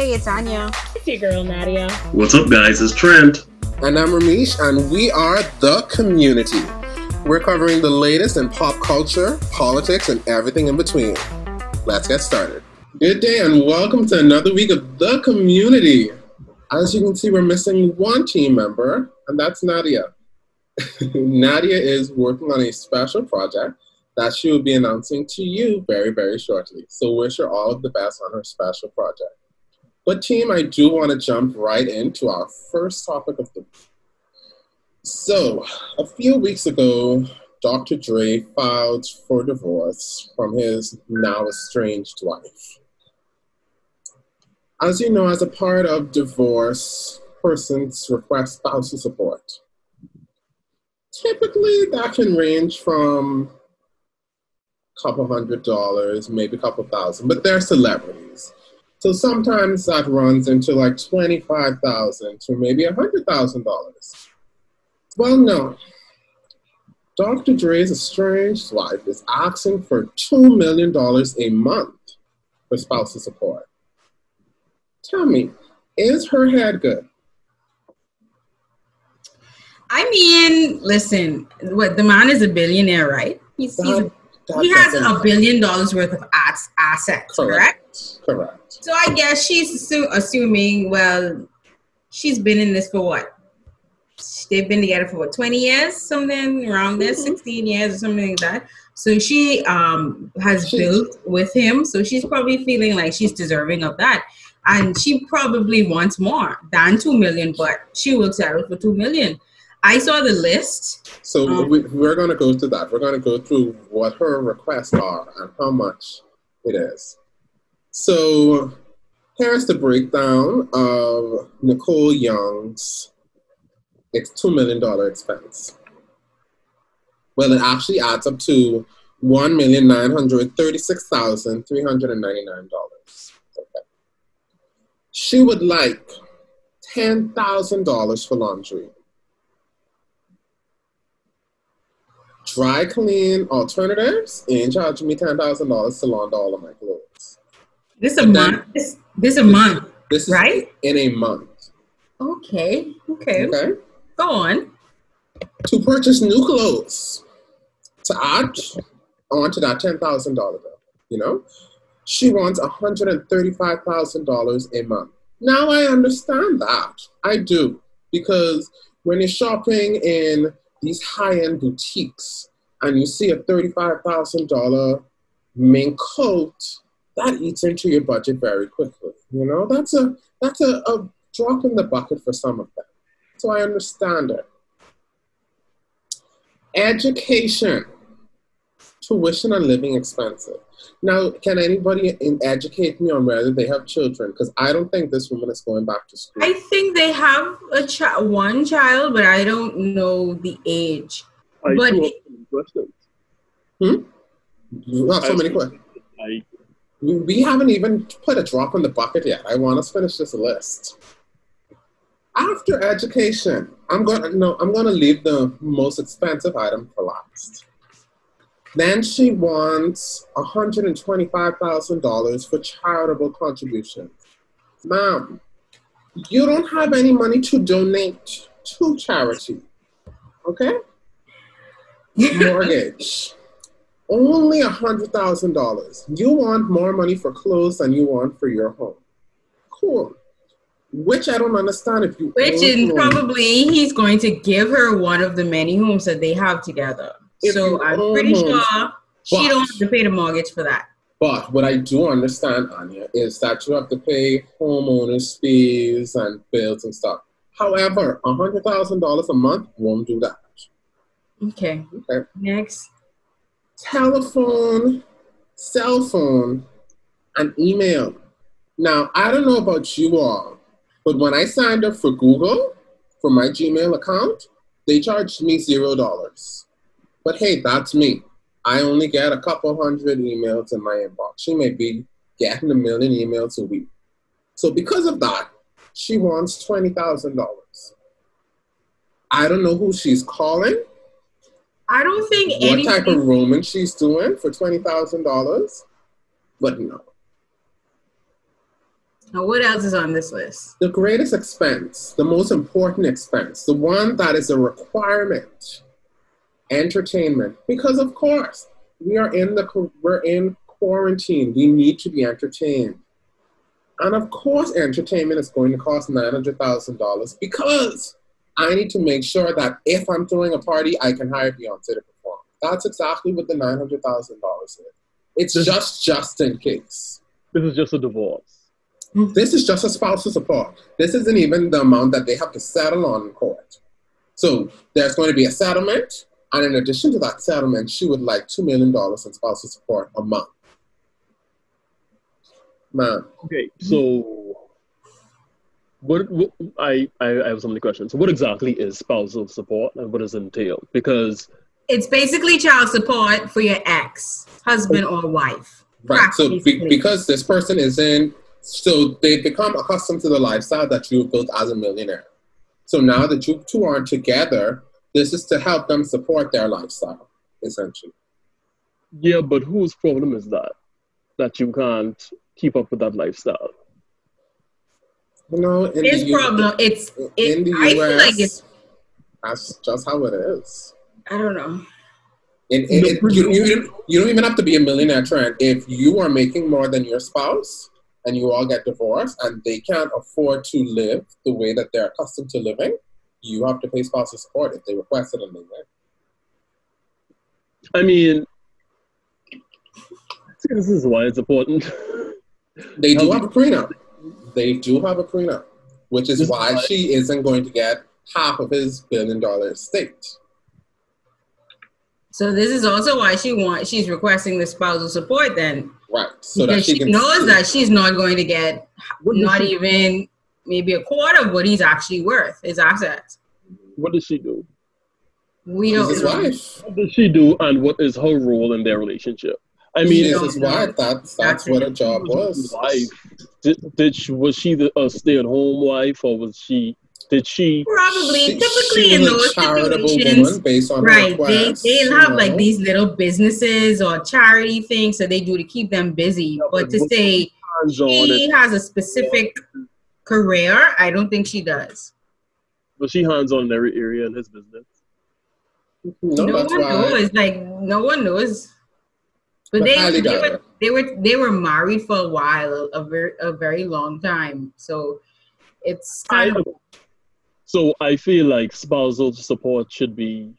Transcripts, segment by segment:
Hey, it's Anya. It's your girl, Nadia. What's up, guys? It's Trent. And I'm Ramesh, and we are The Community. We're covering the latest in pop culture, politics, and everything in between. Let's get started. Good day, and welcome to another week of The Community. As you can see, we're missing one team member, and that's Nadia. Nadia is working on a special project that she will be announcing to you very, very shortly. So wish her all the best on her special project. But team, I do want to jump right into our first topic of the week. So a few weeks ago, Dr. Dre filed for divorce from his now estranged wife. As you know, as a part of divorce, persons request spousal support. Typically, that can range from $200, maybe $2,000, but they're celebrities. So sometimes that runs into like $25,000 to maybe $100,000. Well, no. Dr. Dre's estranged wife is asking for $2 million a month for spousal support. Tell me, is her head good? I mean, listen, what the man is a billionaire, right? He has $1 billion worth of assets, correct? So I guess she's assuming, well, she's been in this for what? They've been together for what, 20 years, something around there, 16 years or something like that. So she has built with him. So she's probably feeling like she's deserving of that. And she probably wants more than $2 million, but she will settle for $2 million. I saw the list. So we're going to go through that. We're going to go through what her requests are and how much it is. So here's the breakdown of Nicole Young's $2 million expense. Well, it actually adds up to $1,936,399. Okay. She would like $10,000 for laundry, dry clean alternatives, and charge me $10,000 to launder all of my clothes. This a month. This is right in a month. Okay. Go on. To purchase new clothes, to add onto that $10,000 bill, you know, she wants $135,000 a month. Now I understand that. I do, because when you're shopping in these high-end boutiques, and you see a $35,000 mink coat, that eats into your budget very quickly. You know, that's a drop in the bucket for some of them. So I understand it. Education, tuition and living expenses. Now, can anybody educate me on whether they have children? Because I don't think this woman is going back to school. I think they have one child, but I don't know the age. I have questions. You have so many questions. We haven't even put a drop in the bucket yet. I want us to finish this list. After education, I'm gonna leave the most expensive item for last. Then she wants $125,000 for charitable contributions. Mom, you don't have any money to donate to charity, okay? Mortgage, only $100,000. You want more money for clothes than you want for your home. Cool. Which I don't understand if you... Which is probably he's going to give her one of the many homes that they have together. So I'm pretty sure she don't have to pay the mortgage for that. But what I do understand, Anya, is that you have to pay homeowners' fees and bills and stuff. However, $100,000 a month won't do that. Okay. Next. Telephone, cell phone, and email. Now, I don't know about you all, but when I signed up for Google, for my Gmail account, they charged me $0. But hey, that's me. I only get a couple hundred emails in my inbox. She may be getting 1 million emails a week. So because of that, she wants $20,000. I don't know who she's calling. I don't think anything. What type of roaming she's doing for $20,000. But no. Now, what else is on this list? The greatest expense, the most important expense, the one that is a requirement, entertainment. Because, of course, we're in quarantine. We need to be entertained. And, of course, entertainment is going to cost $900,000 because I need to make sure that if I'm throwing a party, I can hire Beyonce to perform. That's exactly what the $900,000 is. It's just in case. This is just a divorce. This is just a spousal support. This isn't even the amount that they have to settle on in court. So there's going to be a settlement, and in addition to that settlement, she would like $2 million in spousal support a month. Man. Okay, so what I have so many questions. So what exactly is spousal support, and what does it entail? Because it's basically child support for your ex, husband or wife. Right, so because this person is in... So they become accustomed to the lifestyle that you've built as a millionaire. So now that you two aren't together, this is to help them support their lifestyle, essentially. Yeah, but whose problem is that? That you can't keep up with that lifestyle? You know, in his problem, in the US, I feel like it's... That's just how it is. I don't know. You don't even have to be a millionaire, Trent. If you are making more than your spouse... and you all get divorced, and they can't afford to live the way that they're accustomed to living, you have to pay spousal support if they request it and they live. I mean, this is why it's important. They do have a prenup. They do have a prenup, which is why she isn't going to get half of his $1 billion estate. So this is also why she's requesting the spousal support then. Right. So because that she knows that she's not going to get even maybe a quarter of what he's actually worth, his assets. What does she do? We don't know. His wife. What does she do, and what is her role in their relationship? I mean, she's his wife. That's what her job was. Wife. Was she a stay-at-home wife, or was she? Did she probably typically in those situations, based on right? They'll have like these little businesses or charity things that they do to keep them busy. Yeah, but to say she has a specific career, I don't think she does. Was she hands-on in every area in his business? No one knows. Like no one knows. But they were married for a while, a very long time. So it's kind of. So I feel like spousal support should be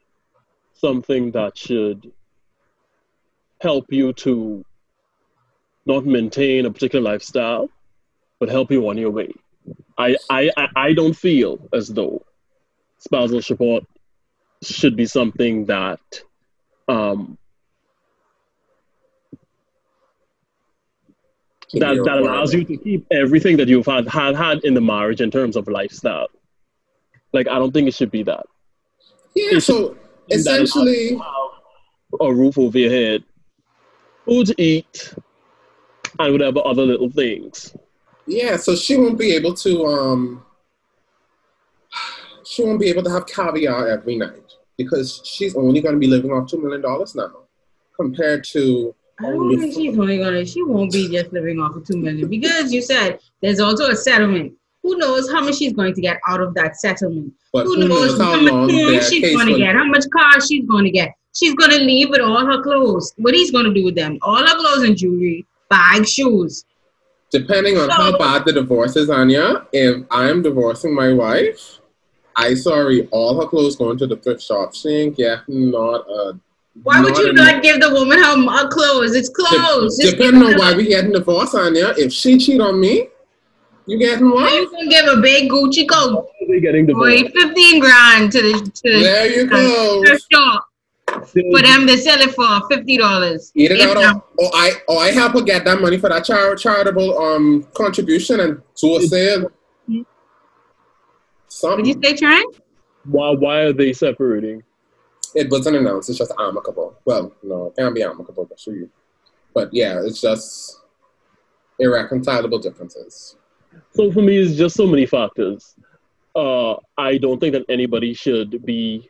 something that should help you to not maintain a particular lifestyle, but help you on your way. I don't feel as though spousal support should be something that that allows you to keep everything that you've had in the marriage in terms of lifestyle. Like, I don't think it should be that. Yeah, so essentially... A roof over your head, food to eat, and whatever other little things. Yeah, so she won't be able to... She won't be able to have caviar every night because she's only going to be living off $2 million now compared to... I don't think she's only going to... She won't be just living off of $2 million because you said there's also a settlement. Who knows how much she's going to get out of that settlement? But who knows how much food she's going to get, how much car she's going to get. She's going to leave with all her clothes. What he's going to do with them? All her clothes and jewelry, bag, shoes. Depending on how bad the divorce is, Anya, if I'm divorcing my wife, all her clothes going to the thrift shop. She ain't getting not a... Why would you not give the woman her clothes? It's clothes. Depending on why we getting divorced, Anya, if she cheat on me, you getting what? You can give a big Gucci coat. Wait, $15,000 to the there you go. Shop for them to sell it for $50. Eat it out of, or I help her get that money for that charitable contribution and to a sale. Something. Did you say trying? Why are they separating? It wasn't announced. It's just amicable. Well, no, it can't be amicable. But sure, but yeah, it's just irreconcilable differences. So for me, it's just so many factors. I don't think that anybody should be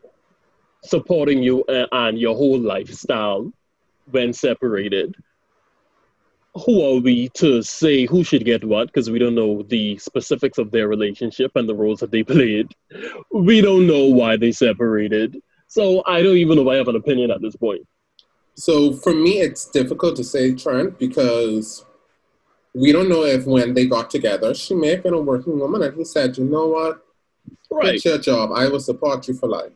supporting you and your whole lifestyle when separated. who are we to say who should get what? Because we don't know the specifics of their relationship and the roles that they played. We don't know why they separated. So I don't even know if I have an opinion at this point. So for me, it's difficult to say, Trent, because we don't know if when they got together, she may have been a working woman. And he said, you know what? Right. It's your job. I will support you for life.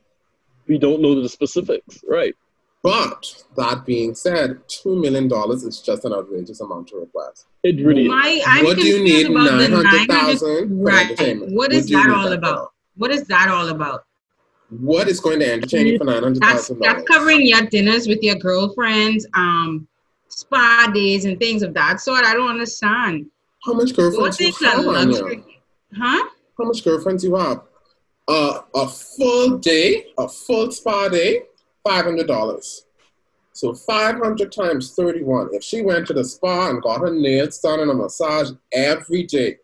We don't know the specifics. Right. But that being said, $2 million is just an outrageous amount to request. It really is. What do you need? 900,000 for entertainment? What is that all about? What is that all about? What is going to entertain you for $900,000? That's covering your dinners with your girlfriends, spa days and things of that sort. I don't understand. How much girlfriends do you have? Huh? How much girlfriends do you have? A full day, a full spa day. $500. So 500 times 31. If she went to the spa and got her nails done and a massage every day,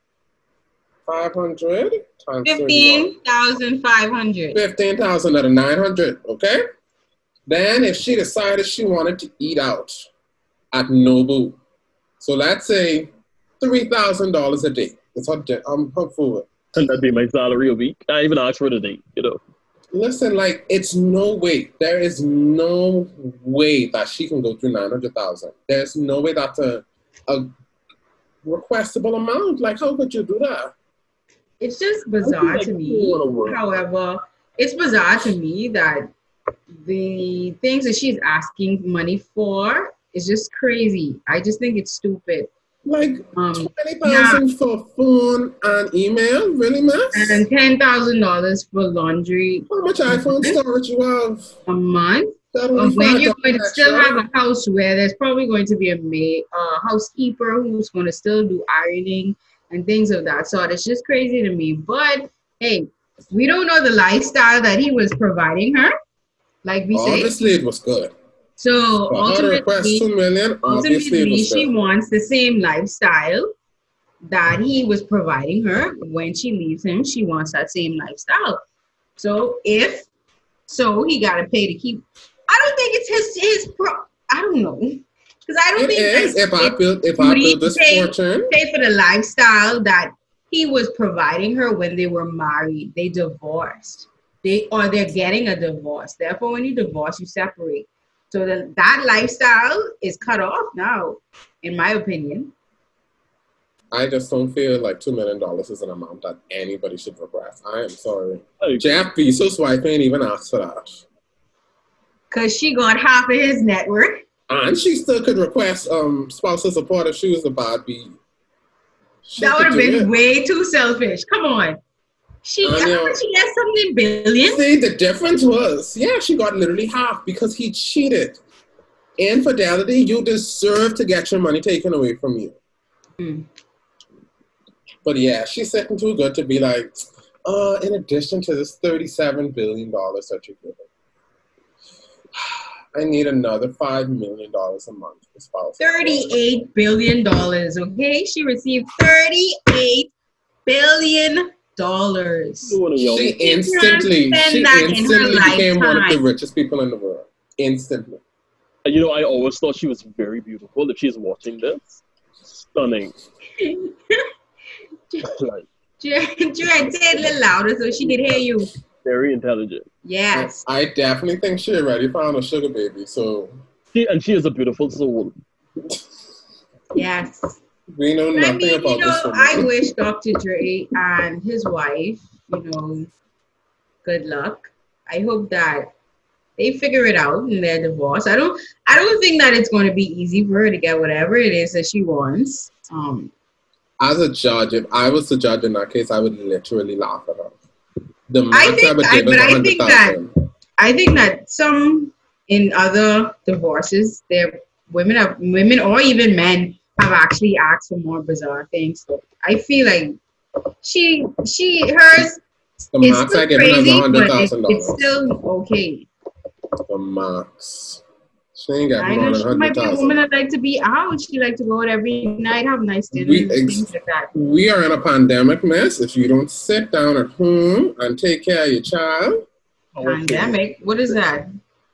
500 times 15,500. 15,000 out of 900. Okay. Then if she decided she wanted to eat out at Nobu, so let's say $3,000 a day. That's how food. And that'd be my salary a week. I even asked for the date, you know. Listen, like, it's no way. There is no way that she can go through 900,000. There's no way that's a requestable amount. Like, how could you do that? It's just bizarre to me. However, it's bizarre to me that the things that she's asking money for is just crazy. I just think it's stupid. Like, 20,000 for phone and email, really, Max? And $10,000 for laundry. How much iPhone storage you have? A month? When you're going to still have a house where there's probably going to be a housekeeper who's going to still do ironing and things of that sort. It's just crazy to me. But, hey, we don't know the lifestyle that he was providing her. Like we say. Obviously, it was good. So ultimately she wants the same lifestyle that he was providing her. When she leaves him, she wants that same lifestyle. So he got to pay to keep. I don't think it's I don't know. Because I don't think it is. If I build this fortune. Pay for the lifestyle that he was providing her when they were married. They divorced. They're getting a divorce. Therefore, when you divorce, you separate. So that lifestyle is cut off now, in my opinion. I just don't feel like $2 million is an amount that anybody should regress. I am sorry. Okay. Jeff Bezos' wife ain't even asked for that. Because she got half of his net worth. And she still could request spousal support if she was a bad bee. That would have been way too selfish. Come on. She got something billion. See, the difference was, she got literally half because he cheated. Infidelity, you deserve to get your money taken away from you. Mm. But yeah, she's sitting too good to be like, in addition to this $37 billion that you're giving, I need another $5 million a month for spouse. $38 billion, okay? She received $38 billion. She instantly became one of the richest people in the world. Instantly. And you know, I always thought she was very beautiful. If she's watching this, stunning. Drew, say it a little louder so she can hear you. Very intelligent. Yes. I definitely think she already found a sugar baby. So. She is a beautiful soul. Yes. We know nothing about this woman. I wish Dr. Dre and his wife, good luck. I hope that they figure it out in their divorce. I don't think that it's going to be easy for her to get whatever it is that she wants. As a judge, if I was the judge in that case, I would literally laugh at her. I think that some in other divorces, their women or even men have actually asked for more bizarre things. So I feel like hers is still crazy, but it's still okay. The max. She ain't got more than 100,000. She might be a woman that like to be out. She like to go out every night, have nice dinners, things like that. We are in a pandemic mess. If you don't sit down at home and take care of your child. Pandemic? What is that?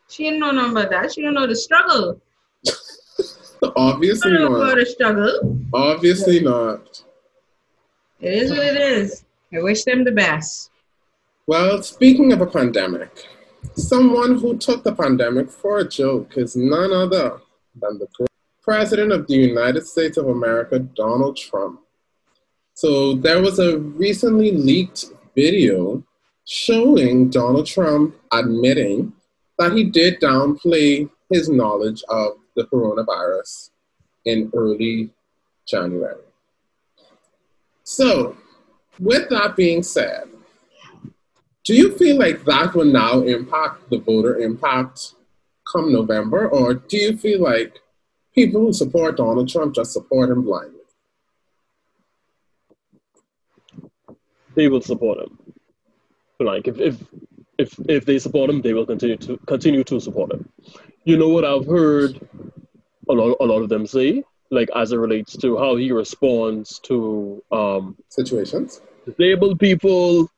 She didn't know nothing about that. She don't know the struggle. Obviously not. Struggle. Obviously not. It is what it is. I wish them the best. Well, speaking of a pandemic, someone who took the pandemic for a joke is none other than the President of the United States of America, Donald Trump. So there was a recently leaked video showing Donald Trump admitting that he did downplay his knowledge of the coronavirus in early January. So, with that being said, do you feel like that will now impact the voter impact come November, or do you feel like people who support Donald Trump just support him blindly? They will support him. Like if they support him, they will continue to support him. You know what I've heard a lot of them say, like as it relates to how he responds to situations, disabled people,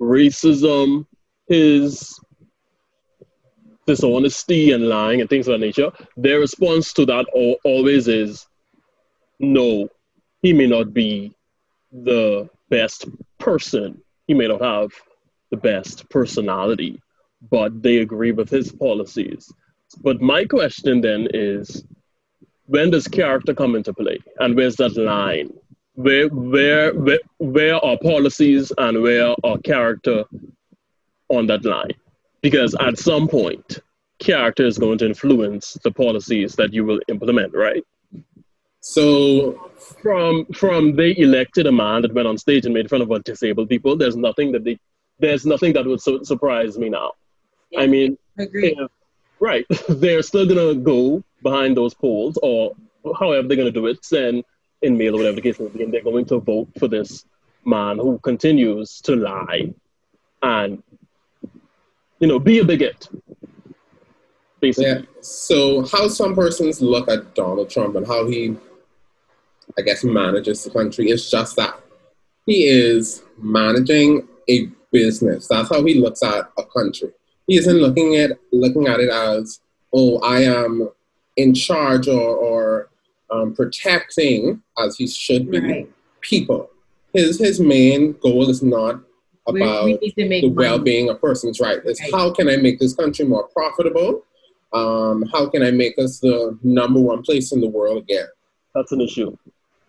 racism, his dishonesty and lying and things of that nature. Their response to that always is, no, he may not be the best person. He may not have the best personality, but they agree with his policies. But my question then is, when does character come into play, and where's that line? Where are policies and where are character on that line? Because at some point, character is going to influence the policies that you will implement, right? So from they elected a man that went on stage and made fun of disabled people, there's nothing that would surprise me now. Yeah, I mean, agree. Right. They're still going to go behind those polls, or however they're going to do it, send in mail or whatever the case may be, and they're going to vote for this man who continues to lie and, you know, be a bigot, basically. Yeah. So how some persons look at Donald Trump and how he, I guess, manages the country is just that. He is managing a business. That's how he looks at a country. He isn't looking at it as, oh, I am in charge or protecting, as he should be, right, people. His main goal is not about the well-being of persons, right? It's right. How can I make this country more profitable? How can I make us the #1 place in the world again? That's an issue.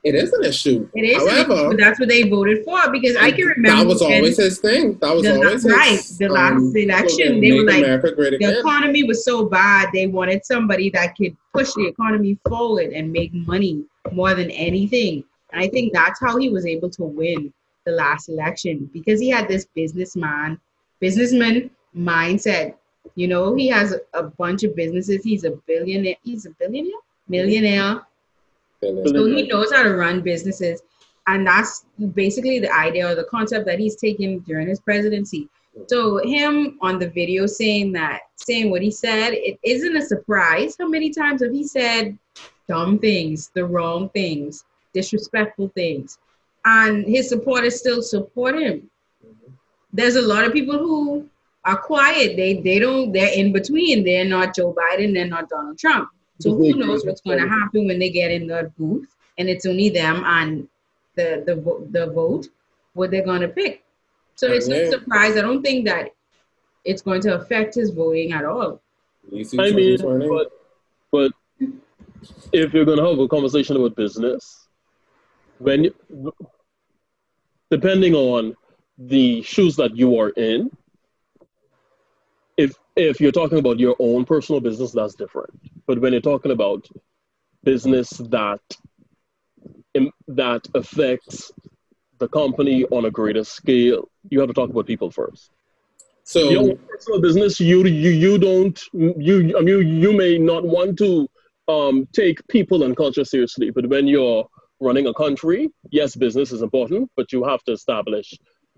It is an issue. It is. However, an issue, but that's what they voted for, because I can remember that was always his thing. That was always his, the last election, they were like, the economy was so bad, they wanted somebody that could push the economy forward and make money more than anything. And I think that's how he was able to win the last election, because he had this businessman mindset. You know, he has a bunch of businesses. He's a billionaire. Millionaire. So he knows how to run businesses, and that's basically the idea or the concept that he's taken during his presidency. So him on the video saying what he said, it isn't a surprise. How many times have he said dumb things, the wrong things, disrespectful things, and his supporters still support him? There's a lot of people who are quiet. They're in between. They're not Joe Biden. They're not Donald Trump. So who knows what's going to happen when they get in the booth and it's only them and the vote, what they're going to pick. So it's no surprise. I don't think that it's going to affect his voting at all. I mean, but if you're going to have a conversation about business, depending on the shoes that you are in, if you're talking about your own personal business, that's different. But when you're talking about business that affects the company on a greater scale, you have to talk about people first. So your own personal business, you may not want to take people and culture seriously. But when you're running a country, yes, business is important, but you have to establish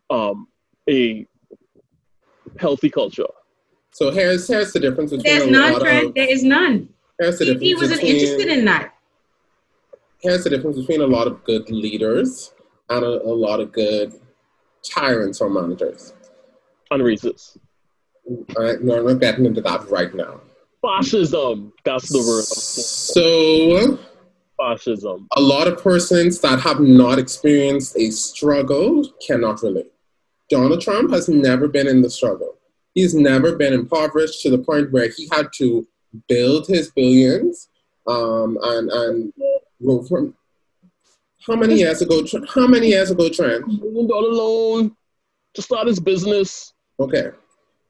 a healthy culture. So here's the difference between There is none. He wasn't interested in that. Here's the difference between a lot of good leaders and a lot of good tyrants or managers. And racists. No, I'm not getting into that right now. Fascism. That's the word. So, fascism. A lot of persons that have not experienced a struggle cannot relate. Donald Trump has never been in the struggle. He's never been impoverished to the point where he had to build his billions and go from. How many years ago, Trent? $1 million loan to start his business. Okay.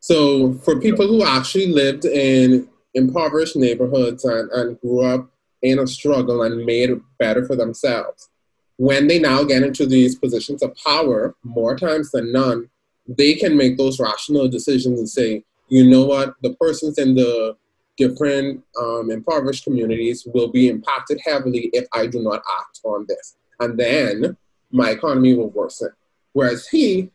So for people who actually lived in impoverished neighborhoods and grew up in a struggle and made it better for themselves, when they now get into these positions of power, more times than none, they can make those rational decisions and say, you know what, the persons in the different impoverished communities will be impacted heavily if I do not act on this. And then my economy will worsen. Whereas he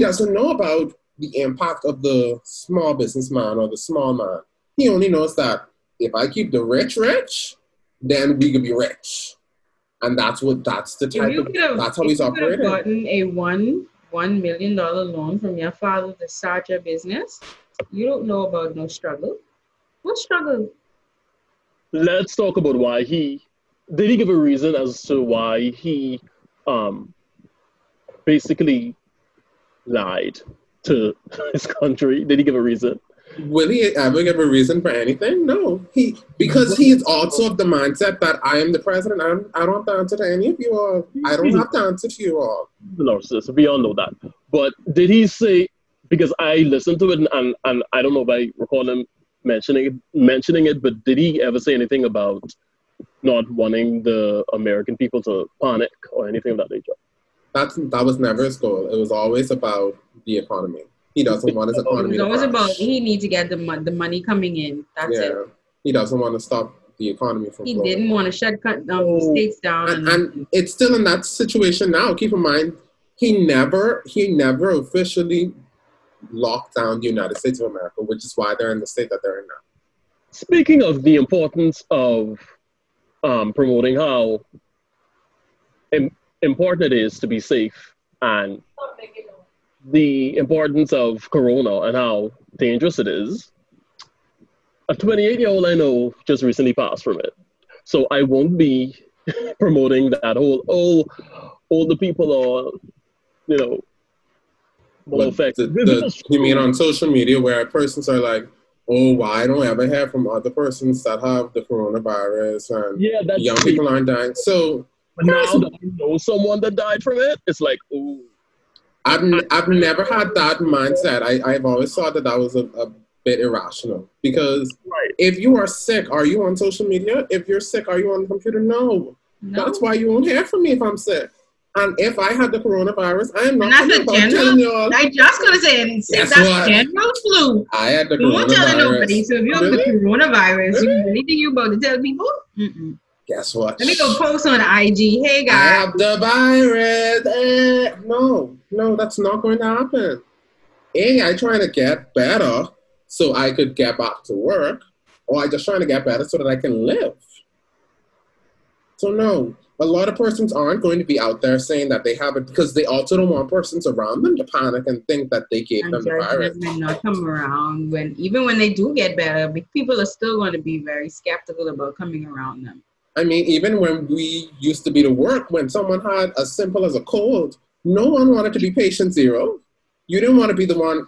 doesn't know about the impact of the small businessman or the small man. He only knows that if I keep the rich, then we could be rich. And that's how he's operating. If you could have gotten a $1 million loan from your father to start your business, you don't know about no struggle. What struggle? Let's talk about why he give a reason as to why he basically lied to his country. Did he give a reason? Will he ever give a reason for anything? No. Because he is also of the mindset that I am the president. I don't have to answer to any of you all. I don't have to answer to you all. No, sis, we all know that. But did he say, because I listened to it and I don't know if I recall him mentioning it, but did he ever say anything about not wanting the American people to panic or anything of that nature? That was never his goal. It was always about the economy. He doesn't want his economy to crash. He needs to get the money coming in. That's it. He doesn't want to stop the economy from He didn't want to shut the states down. And it's still in that situation now. Keep in mind, he never officially locked down the United States of America, which is why they're in the state that they're in now. Speaking of the importance of promoting how important it is to be safe and the importance of Corona and how dangerous it is, a 28-year-old I know just recently passed from it. So I won't be promoting that whole, all the people are, you know, well affected. You mean on social media where persons are like, oh, why don't I ever hear from other persons that have the coronavirus and young people aren't dying. So, but now that I know someone that died from it, it's like, oh. I've never had that mindset. I've always thought that was a bit irrational. Because if you are sick, are you on social media? If you're sick, are you on the computer? No. That's why you won't hear from me if I'm sick. And if I had the coronavirus, I am not going to tell you all. I just going to say that's what? General flu. I had the coronavirus. You won't tell nobody. So if you have the coronavirus, you really think you about to tell people? Mm-mm. Guess what? Let me go post on IG. Hey, guys. I have the virus. No, that's not going to happen. I trying to get better so I could get back to work, or I just trying to get better so that I can live. So no, a lot of persons aren't going to be out there saying that they have it because they also don't want persons around them to panic and think that they gave them the virus. May not come around even when they do get better, people are still going to be very skeptical about coming around them. I mean, even when we used to be to work, when someone had as simple as a cold, no one wanted to be patient zero. You didn't want to be the one,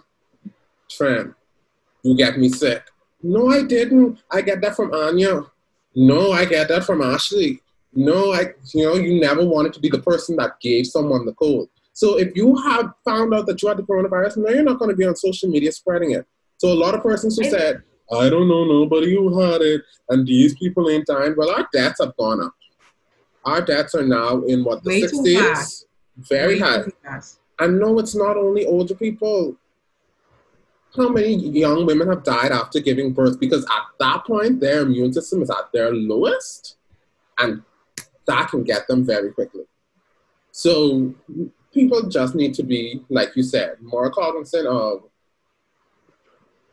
Tram, you get me sick. No, I didn't. I get that from Anya. No, I get that from Ashley. No, you never wanted to be the person that gave someone the cold. So if you have found out that you had the coronavirus, now you're not going to be on social media spreading it. So a lot of persons who said, I don't know nobody who had it, and these people ain't dying. Well, our deaths have gone up. Our deaths are now in, the 60s? Very high. And no, it's not only older people. How many young women have died after giving birth? Because at that point, their immune system is at their lowest, and that can get them very quickly. So people just need to be, like you said, more cognizant of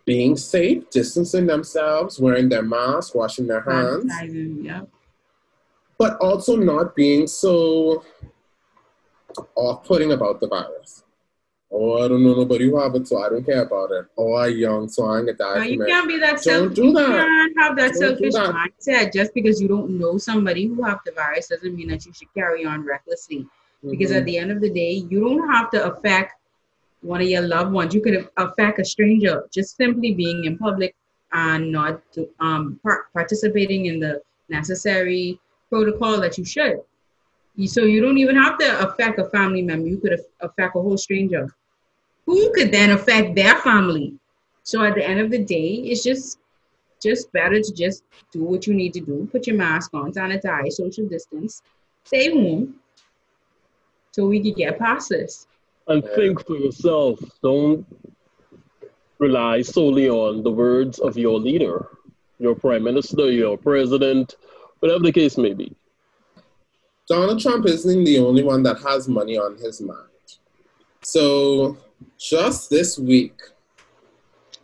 being safe, distancing themselves, wearing their masks, washing their hands. But also not being so off-putting about the virus. Oh, I don't know nobody who have it, so I don't care about it. Oh, I'm young, so I'm gonna die. No, you can't be that selfish. Don't do that. You can't have that selfish mindset. Just because you don't know somebody who have the virus doesn't mean that you should carry on recklessly. Mm-hmm. Because at the end of the day, you don't have to affect one of your loved ones. You could affect a stranger just simply being in public and not participating in the necessary protocol that you should. So you don't even have to affect a family member. You could affect a whole stranger, who could then affect their family. So at the end of the day, it's just better to just do what you need to do. Put your mask on, sanitize, social distance, stay home, so we can get past this. And think for yourself. Don't rely solely on the words of your leader, your prime minister, your president, whatever the case may be. Donald Trump isn't the only one that has money on his mind. So just this week,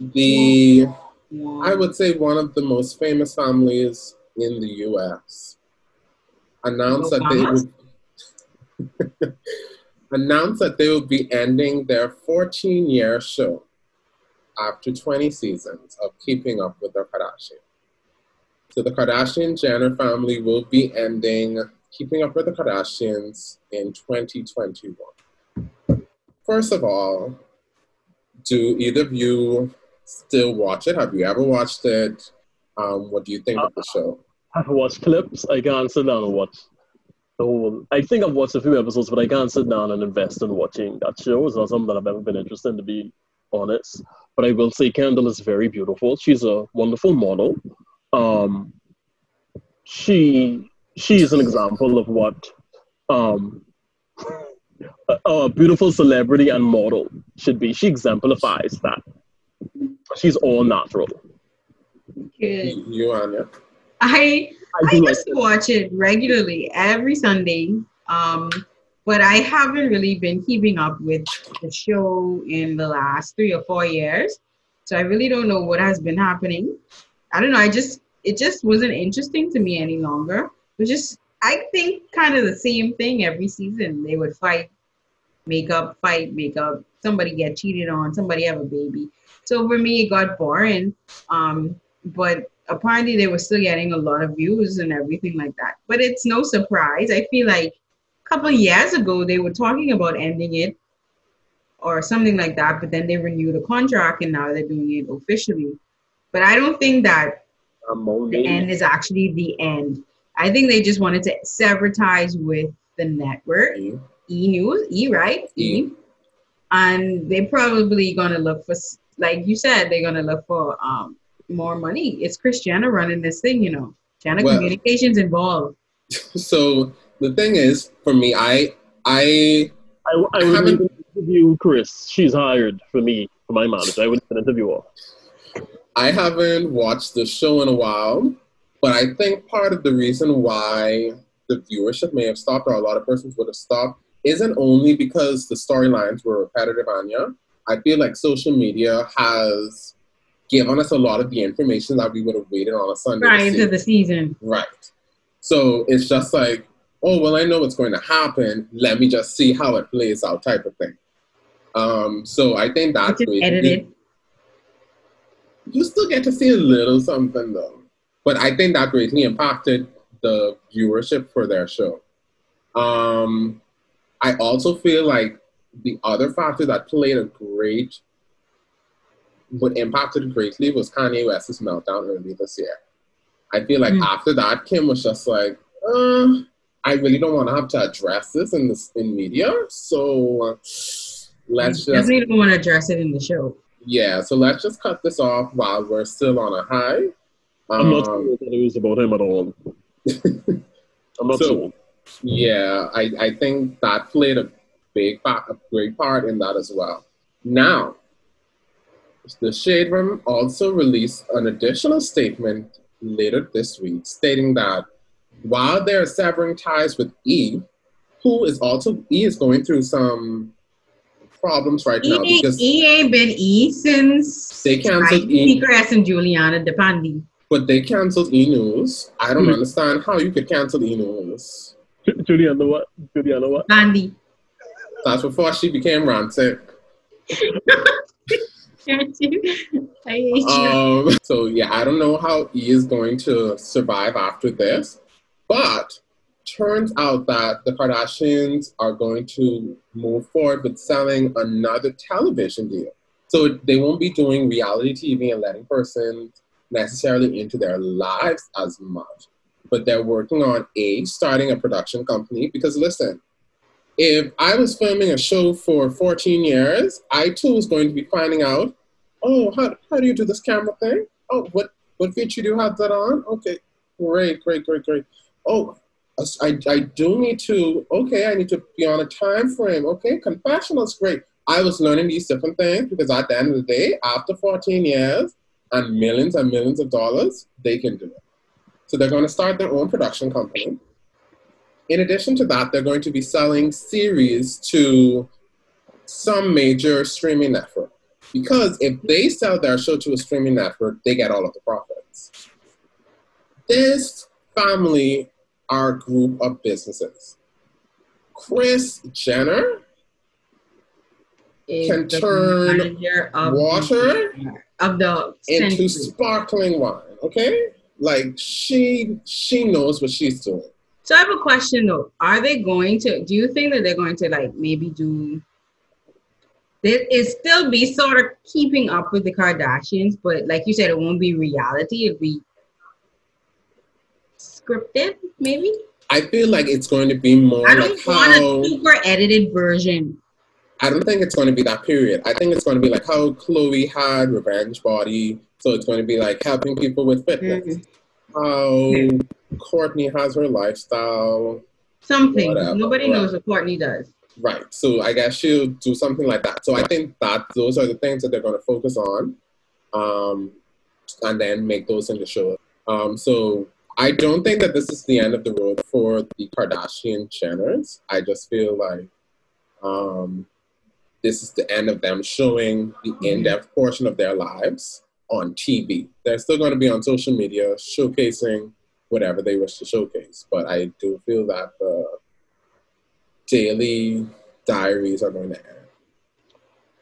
I would say one of the most famous families in the U.S. announced that they would be ending their 14-year show after 20 seasons of Keeping Up with the Kardashians. So the Kardashian-Jenner family will be ending Keeping Up with the Kardashians in 2021. First of all, do either of you still watch it? Have you ever watched it? What do you think of the show? I've watched clips. I can't sit down and watch the whole. I think I've watched a few episodes, but I can't sit down and invest in watching that show. It's not something that I've ever been interested in, to be honest. But I will say Kendall is very beautiful. She's a wonderful model. She is an example of what a beautiful celebrity and model should be. She exemplifies that. She's all natural. Good. You, Anya? I used to watch it regularly every Sunday, but I haven't really been keeping up with the show in the last 3 or 4 years. So I really don't know what has been happening. I don't know. It just wasn't interesting to me any longer. I think kind of the same thing every season. They would fight, make up, somebody get cheated on, somebody have a baby. So for me, it got boring. But apparently they were still getting a lot of views and everything like that. But it's no surprise. I feel like a couple of years ago, they were talking about ending it or something like that. But then they renewed the contract and now they're doing it officially. But I don't think that the end is actually the end. I think they just wanted to sever ties with the network, E! News, E! And they're probably going to look for, like you said, they're going to look for more money. It's Kris Jenner running this thing, you know. Jenner Communications involved. So the thing is, for me, I haven't interviewed Kris. She's hired for me, for my manager. I wouldn't interview her. I haven't watched the show in a while. But I think part of the reason why the viewership may have stopped, or a lot of persons would have stopped, isn't only because the storylines were repetitive, Anya. I feel like social media has given us a lot of the information that we would have waited on a Sunday. Right, into the season. Right. So it's just like, oh, well, I know what's going to happen. Let me just see how it plays out type of thing. So I think that's edited. You still get to see a little something, though. But I think that greatly impacted the viewership for their show. I also feel like the other factor that impacted greatly was Kanye West's meltdown earlier this year. I feel like after that, Kim was just like, I really don't want to have to address this in media. So let's just... Definitely don't want to address it in the show. Yeah, so let's just cut this off while we're still on a high. I'm not sure that it was about him at all. I'm not sure. Yeah, I think that played a great part in that as well. Now, the Shade Room also released an additional statement later this week stating that while they're severing ties with E!, E! Is going through some problems right now. Because E! ain't been E! since they canceled E! Seacrest and Juliana DePandi. But they canceled E! News. I don't understand how you could cancel E! News. Juliana what? Brandy. That's before she became rancid. So yeah, I don't know how E! Is going to survive after this, but turns out that the Kardashians are going to move forward with selling another television deal. So they won't be doing reality TV and letting persons necessarily into their lives as much, but they're working on starting a production company, because listen, if I was filming a show for 14 years, I too was going to be finding out, oh, how do you do this camera thing? Oh, what feature do you have that on? Okay, great. Oh, I do need to, okay, I need to be on a time frame. Okay, confessional's great. I was learning these different things because at the end of the day, after 14 years and millions of dollars, they can do it. So they're going to start their own production company. In addition to that, they're going to be selling series to some major streaming network, because if they sell their show to a streaming network, they get all of the profits. This family are a group of businesses. Kris Jenner can turn water into sparkling wine, okay? Like, she knows what she's doing. So I have a question though. Are they going to, do you think that they're going to like maybe do, it still be sort of keeping up with the Kardashians, but like you said, it won't be reality, it'll be scripted maybe? I feel like it's going to be more like, I don't want a super edited version. I don't think it's going to be that period. I think it's going to be like how Khloé had Revenge Body. So it's going to be like helping people with fitness. How Kourtney has her lifestyle. Something. Nobody knows what Kourtney does. Right. So I guess she'll do something like that. So I think that those are the things that they're going to focus on, and then make those into shows. So I don't think that this is the end of the road for the Kardashian-Jenners. I just feel like this is the end of them showing the in-depth portion of their lives on TV. They're still going to be on social media showcasing whatever they wish to showcase. But I do feel that the daily diaries are going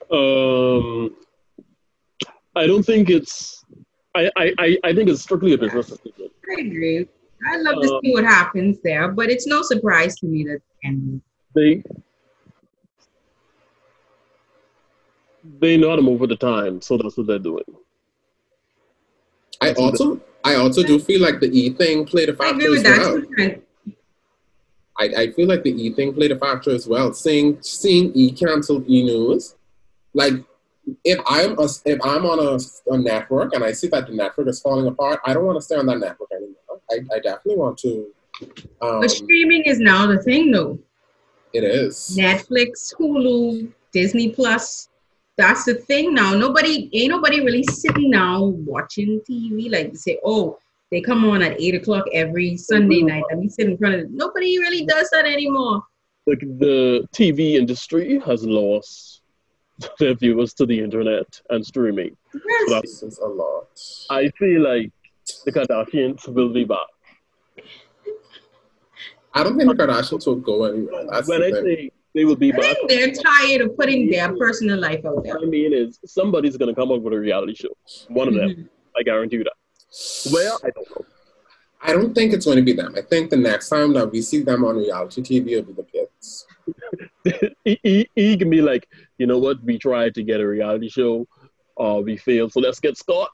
to end. I don't think it's... I think it's strictly a business decision. I agree. I'd love to see what happens there, but it's no surprise to me that they know how to move with the time, so that's what they're doing. I also do feel like the E! Thing played a factor as well. I feel like the E! Thing played a factor as well. Seeing E! Cancel E! News, like if I'm on a network and I see that the network is falling apart, I don't want to stay on that network anymore. I definitely want to. But streaming is now the thing, though. It is. Netflix, Hulu, Disney Plus. That's the thing now. Ain't nobody really sitting now watching TV like to say, oh, they come on at 8 o'clock every Sunday night. Let me sit in front of it. Nobody really does that anymore. Like the TV industry has lost their viewers to the internet and streaming. Yes. So that's this is a lot. I feel like the Kardashians will be back. I don't think the Kardashians will go anywhere. They will be back. They're tired of putting their personal life out there. What I mean is, somebody's going to come up with a reality show. One of them. I guarantee you that. Well, I don't know. I don't think it's going to be them. I think the next time that we see them on reality TV, it'll be the kids. He can be like, you know what? We tried to get a reality show. We failed, so let's get Scott.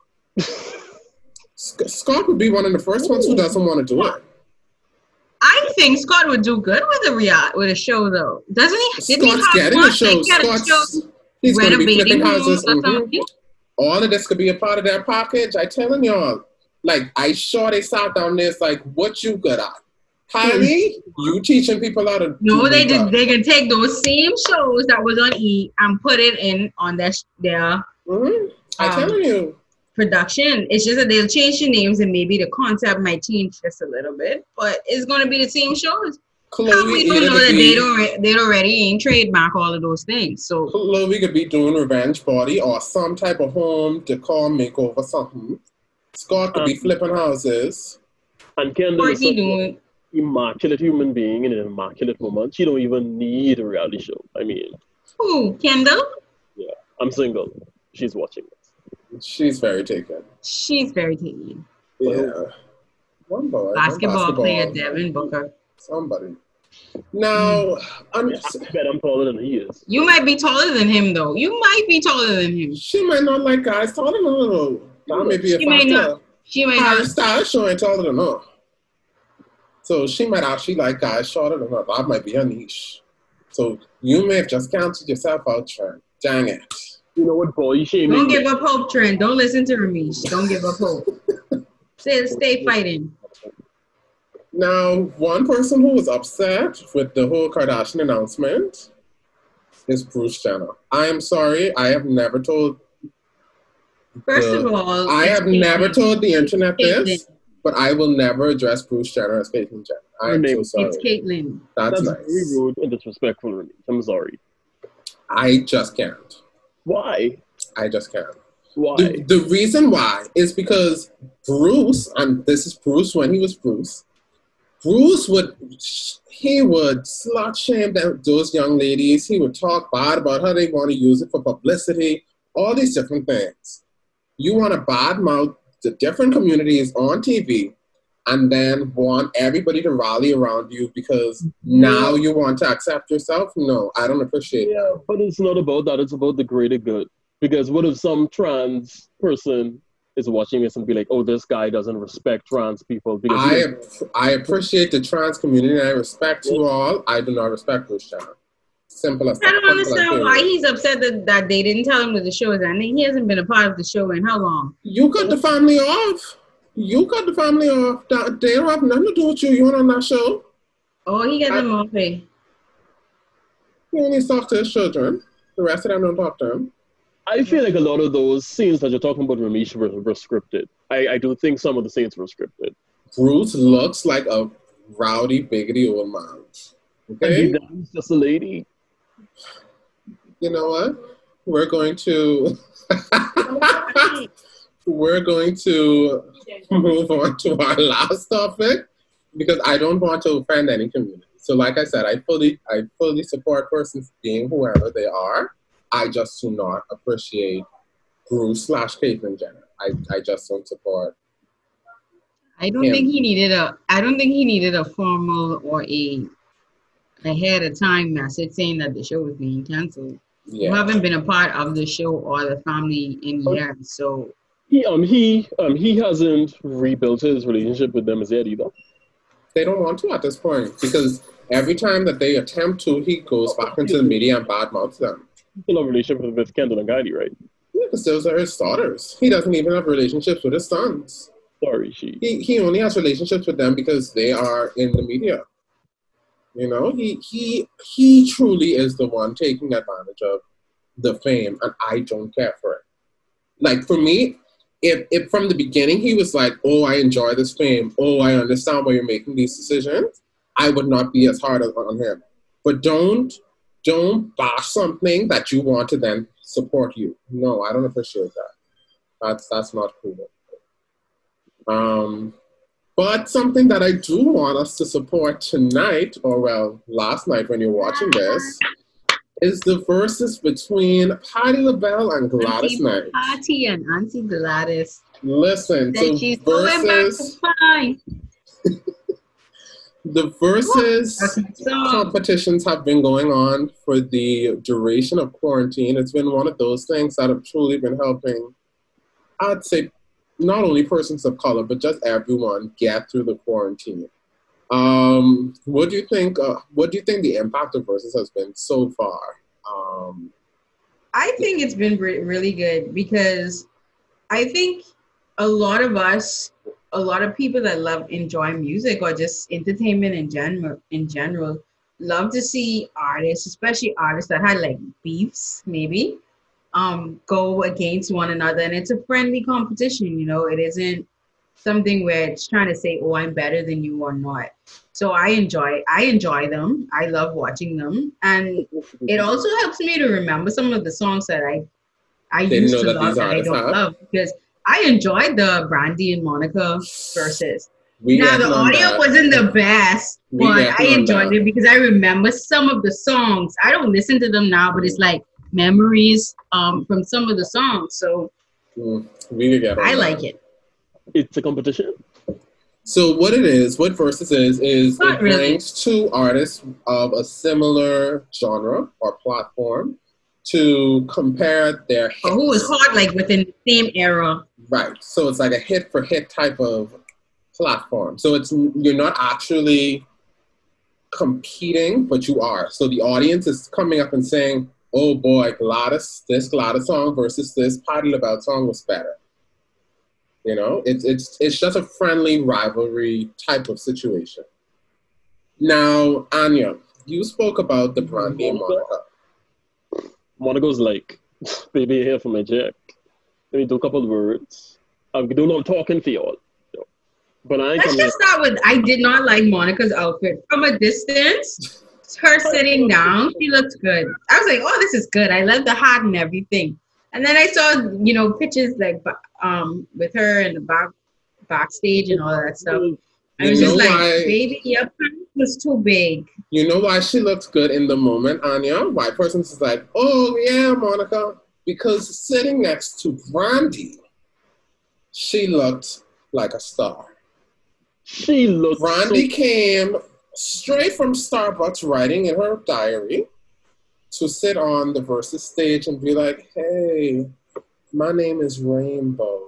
Scott would be one of the first ones who doesn't want to do it. I think Scott would do good with a show, though. Doesn't he? Scott's getting a show. He's going to be flipping houses. All of this could be a part of their package. I'm telling y'all. Like, I sure they sat down there. It's like, what you good at? Kylie, you teaching people how to... No, they just, they can take those same shows that was on E! and put it in on their I'm telling you. Production. It's just that they'll change the names and maybe the concept might change just a little bit, but it's going to be the same shows. We don't know that they already ain't trademark all of those things. So Khloé could be doing Revenge Party or some type of home decor makeover something. Scott could be flipping houses. And Kendall is an immaculate human being and an immaculate woman. She don't even need a reality show. I mean, who? Kendall? Yeah. I'm single. She's watching this. She's very taken. She's very taken. Yeah. One boy. Basketball player Devin Booker. Somebody. Now, I bet I'm taller than he is. You might be taller than him, though. You might be taller than him. She might not like guys taller than her. That may be a factor. She might not. Her style showing taller than her. So she might actually like guys shorter than her. That might be her niche. So you may have just counted yourself out, Trent. Dang it. You know what, boy? You shouldn't. Don't give up hope, Trent. Don't listen to Ramesh. Don't give up hope. Stay fighting. Now, one person who was upset with the whole Kardashian announcement is Bruce Jenner. I am sorry, I have never told. I have never told the internet this, but I will never address Bruce Jenner as Caitlyn Jenner. I'm so sorry. It's Caitlyn. That's nice. Very rude and disrespectful, really. I'm sorry. I just can't. Why? I just can't. Why? The reason why is because Bruce, and this is Bruce when he was Bruce. Bruce would slut shame those young ladies. He would talk bad about how they want to use it for publicity, all these different things. You want to badmouth the different communities on TV and then want everybody to rally around you because now you want to accept yourself? No, I don't appreciate it. Yeah, but it's not about that. It's about the greater good. Because what if some trans person is watching this and be like, oh, this guy doesn't respect trans people. Because I appreciate the trans community and I respect you all. I do not respect Bruce Jenner. Simple as that. I don't understand why he's upset that they didn't tell him that the show is ending. He hasn't been a part of the show in how long? You cut the family off. You cut the family off. They don't have nothing to do with you. You weren't on that show. Oh, he got them off. He only talks to his children. The rest of them don't talk to him. I feel like a lot of those scenes that you're talking about, Ramesh, were scripted. I do think some of the scenes were scripted. Bruce looks like a rowdy, biggity old man. Okay? And he's just a lady. You know what? We're going to move on to our last topic because I don't want to offend any community. So like I said, I fully support persons being whoever they are. I just do not appreciate Bruce/Caitlyn Jenner. I just don't support. I don't think he needed a formal or ahead of time message saying that the show was being canceled. Yeah. You haven't been a part of the show or the family in years, so he hasn't rebuilt his relationship with them as yet either. They don't want to at this point because every time that they attempt to, he goes back into the media and badmouths them. Still a relationship with Kendall and Kylie, right? Yeah, because those are his daughters. He doesn't even have relationships with his sons. Sorry, she. He only has relationships with them because they are in the media. You know, he truly is the one taking advantage of the fame, and I don't care for it. Like for me, if from the beginning he was like, "Oh, I enjoy this fame. Oh, I understand why you're making these decisions," I would not be as hard on him. But don't bash something that you want to then support you. No, I don't appreciate that. That's not cool. But something that I do want us to support tonight, or well, last night when you're watching this, is the verses between Patti LaBelle and Gladys Knight. Patti and Auntie Gladys. Listen, so she's going back to fine. The versus competitions have been going on for the duration of quarantine. It's been one of those things that have truly been helping, I'd say, not only persons of color, but just everyone get through the quarantine. What do you think? What do you think the impact of versus has been so far? I think it's been really good because I think a lot of people that enjoy music or just entertainment in general, love to see artists, especially artists that had like beefs maybe, go against one another. And it's a friendly competition, you know, it isn't something where it's trying to say, oh, I'm better than you or not. So I enjoy them. I love watching them. And it also helps me to remember some of the songs that I used to love that I don't love because I enjoyed the Brandy and Monica verses. Now, the audio wasn't the best, but I enjoyed it because I remember some of the songs. I don't listen to them now, but it's like, memories from some of the songs. So we got I like it. It's a competition. So what it is, what Verzuz is it brings two artists of a similar genre or platform to compare their hits. Oh, it's hard, like within the same era. Right. So it's like a hit for hit type of platform. So it's you're not actually competing, but you are. So the audience is coming up and saying, oh boy, Gladys song versus this Patti LaBelle song was better. You know, it's just a friendly rivalry type of situation. Now, Anya, you spoke about the Brandy and Monica. Monica's like, baby, here for my jack. Let me do a couple of words. I'm doing all talking for y'all. But I let's just start with, I did not like Monica's outfit. From a distance, her sitting down, she looked good. I was like, oh, this is good. I love the hat and everything. And then I saw, you know, pictures like with her and the backstage and all that stuff. I was just like, baby, your pants was too big. You know why she looked good in the moment, Anya? White person is like, oh yeah, Monica, because sitting next to Brandy, she looked like a star. She looked. Brandy came straight from Starbucks, writing in her diary, to sit on the Verzuz stage and be like, hey, my name is Rainbow,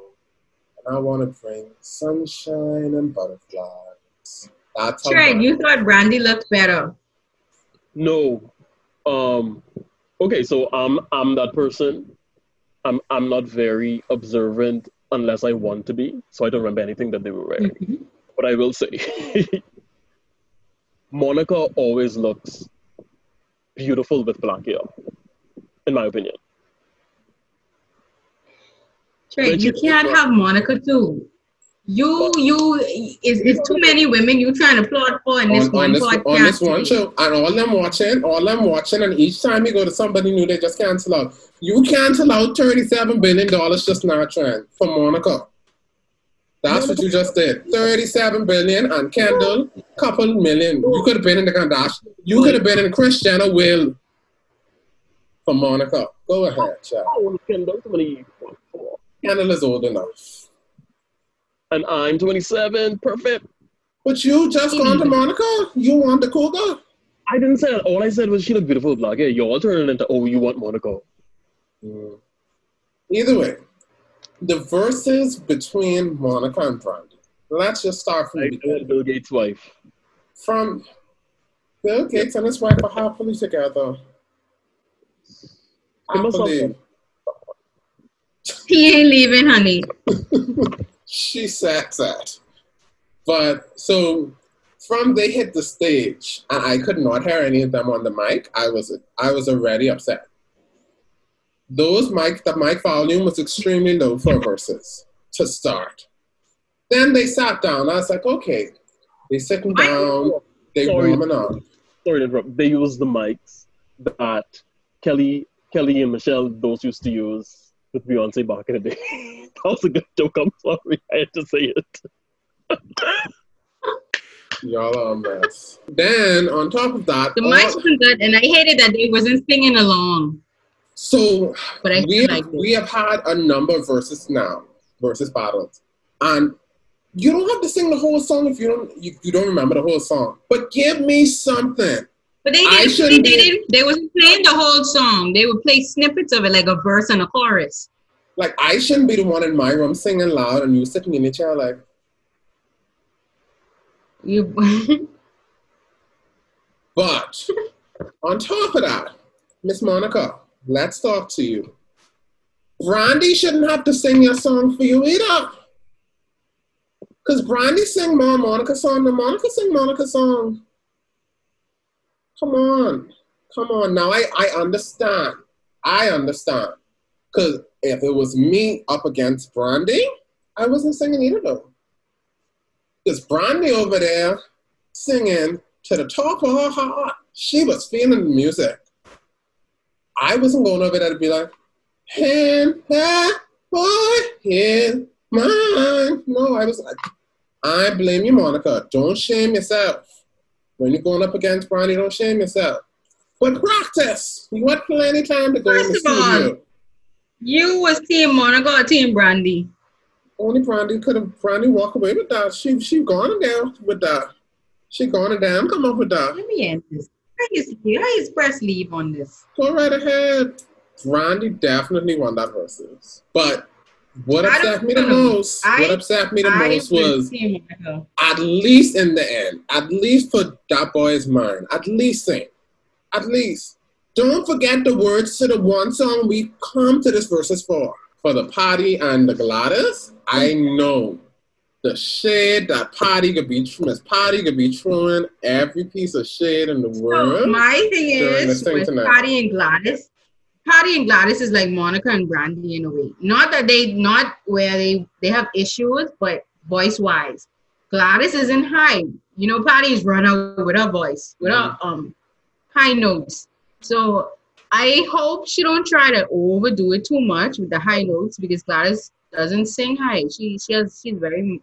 and I want to bring sunshine and butterflies. That's Trey, you thought Brandy looked better. No. Okay, so I'm that person. I'm not very observant unless I want to be, so I don't remember anything that they were wearing. Mm-hmm. But I will say, Monica always looks beautiful with black hair, in my opinion. Trey, you can't have Monica too. It's too many women you trying to plot for in this one podcast. On this one show, and all I'm watching, and each time you go to somebody new, they just cancel out. You cancel out $37 billion just now, Trey, for Monica. That's what you just did. $37 billion and Kendall, couple million. You could have been in the Kardashians. You could have been in Kris Jenner will for Monica. Go ahead, child. Kendall is old enough. And I'm 27. Perfect. But you just gone to Monica? You want the cougar? I didn't say that. All I said was she looked beautiful black hair. You all turned into, oh, you want Monica. Mm. Either way. The Verzuz between Monica and Brandy. Let's just start from Bill Gates' wife. From Bill Gates and his wife are happily together. Happily. He ain't leaving, honey. She said that. But so from they hit the stage, and I could not hear any of them on the mic. I was already upset. The mic volume was extremely low for Verzuz to start. Then they sat down. I was like, okay. They're sitting down. They're warming up. Sorry to interrupt. They used the mics that Kelly and Michelle, those used to use with Beyonce back in the day. That was a good joke. I'm sorry. I had to say it. Y'all are a mess. Then, on top of that... The mics were good, and I hated that they wasn't singing along. So we have had a number of Verzuz now, Verzuz battles, and you don't have to sing the whole song if you don't remember the whole song. But give me something. But they wasn't playing the whole song. They would play snippets of it, like a verse and a chorus. Like I shouldn't be the one in my room singing loud, and you sitting in your chair like you. But on top of that, Miss Monica. Let's talk to you. Brandy shouldn't have to sing your song for you either. Because Brandy sing more Monica's song than Monica sing Monica's song. Come on. Come on. Now, I understand. I understand. Because if it was me up against Brandy, I wasn't singing either though. Because Brandy over there singing to the top of her heart. She was feeling the music. I wasn't going over there to be like, hand that boy in mine. No, I was like, I blame you, Monica. Don't shame yourself. When you're going up against Brandy, don't shame yourself. But practice. You had plenty time to go in the studio. All, you was Team Monica or Team Brandy? Only Brandy could have. Brandy walked away with that. She gone down with that. She gone down. Come up with that. Let me end this. I press leave on this. Go right ahead. Brandy definitely won that Verzuz. But what upset me the most? Was at least in the end, at least for that boy's mind, at least sing, at least don't forget the words to the one song we come to this Verzuz for the Patti and the Gladys. I know the shade that Patti could be, Miss Patti could be throwing every piece of shade in the world. So my thing is with Patti and Gladys. Patti and Gladys is like Monica and Brandy in a way. Not that they, not where they have issues, but voice-wise. Gladys is in high. You know, Patti's run out with her voice, with her high notes. So I hope she don't try to overdo it too much with the high notes, because Gladys doesn't sing high. She's very,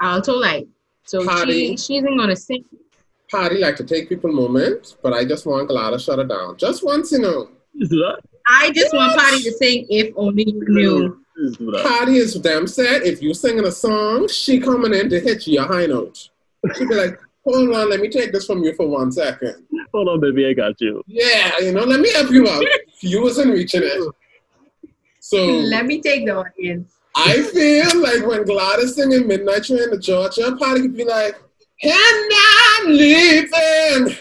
alto-like. So Patti, she isn't going to sing. Patti like to take people moment, but I just want Gladys shut her down. Just once, you know. I just want Patti to sing If Only You Knew. Patti is damn sad. If you singing a song, she coming in to hit you a high note. She be like, hold on, let me take this from you for 1 second. Hold on, baby, I got you. Yeah, you know, let me help you out. You wasn't reaching it. So let me take the audience. I feel like when Gladys singing Midnight Train to Georgia, Patti could be like, and I'm leaving.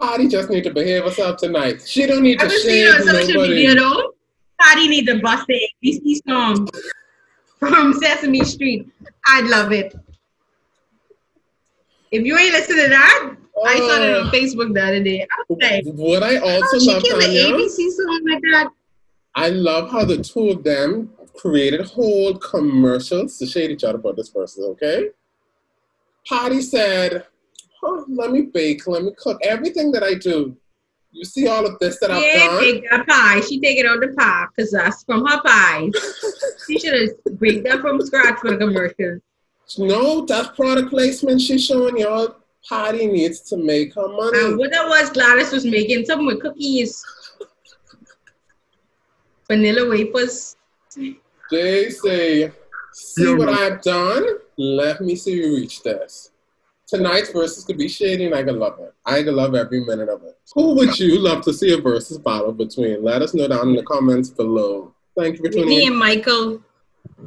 Patti just need to behave herself tonight. She don't need to shame nobody. Patti need to bust the ABC song from Sesame Street. I'd love it. If you ain't listen to that, I saw it on Facebook the other day. I was like, would I also love to ABC song like that? I love how the two of them created whole commercials to shade each other about this Verzuz, okay? Patti said, let me bake, let me cook. Everything that I do, you see all of this that I've done? Bake that pie. She take it on the pie, because that's from her pies. She should have baked that from scratch for the commercial. No, that's product placement she's showing y'all. Patti needs to make her money. And what that was, Gladys was making something with cookies. Vanilla wafers. They say, see what I've done? Let me see you reach this. Tonight's Verzuz could be shady and I could love it. I could love every minute of it. Who would you love to see a Verzuz battle between? Let us know down in the comments below. Thank you for tuning in. Me and Michael. Do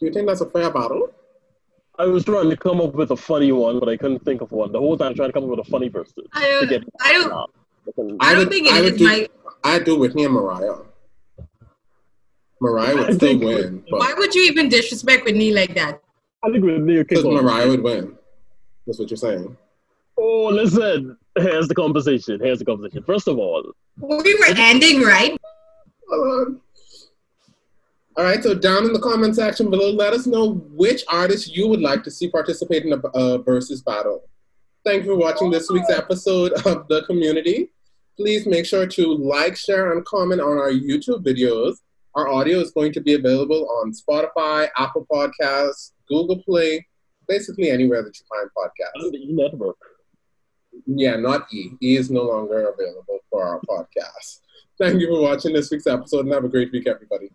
you think that's a fair battle? I was trying to come up with a funny one, but I couldn't think of one. The whole time I tried to come up with a funny Verzuz. I do Whitney and Mariah. Mariah would still win. Why would you even disrespect Whitney like that? I think Whitney would kick off. Because Mariah would win. That's what you're saying. Oh, listen. Here's the conversation. First of all, we were ending, right? Hold on. All right, so down in the comment section below, let us know which artists you would like to see participate in a Verzuz battle. Thank you for watching this week's episode of The Community. Please make sure to like, share, and comment on our YouTube videos. Our audio is going to be available on Spotify, Apple Podcasts, Google Play, basically anywhere that you find podcasts. And the E! Network. Yeah, not E. E is no longer available for our podcast. Thank you for watching this week's episode, and have a great week, everybody.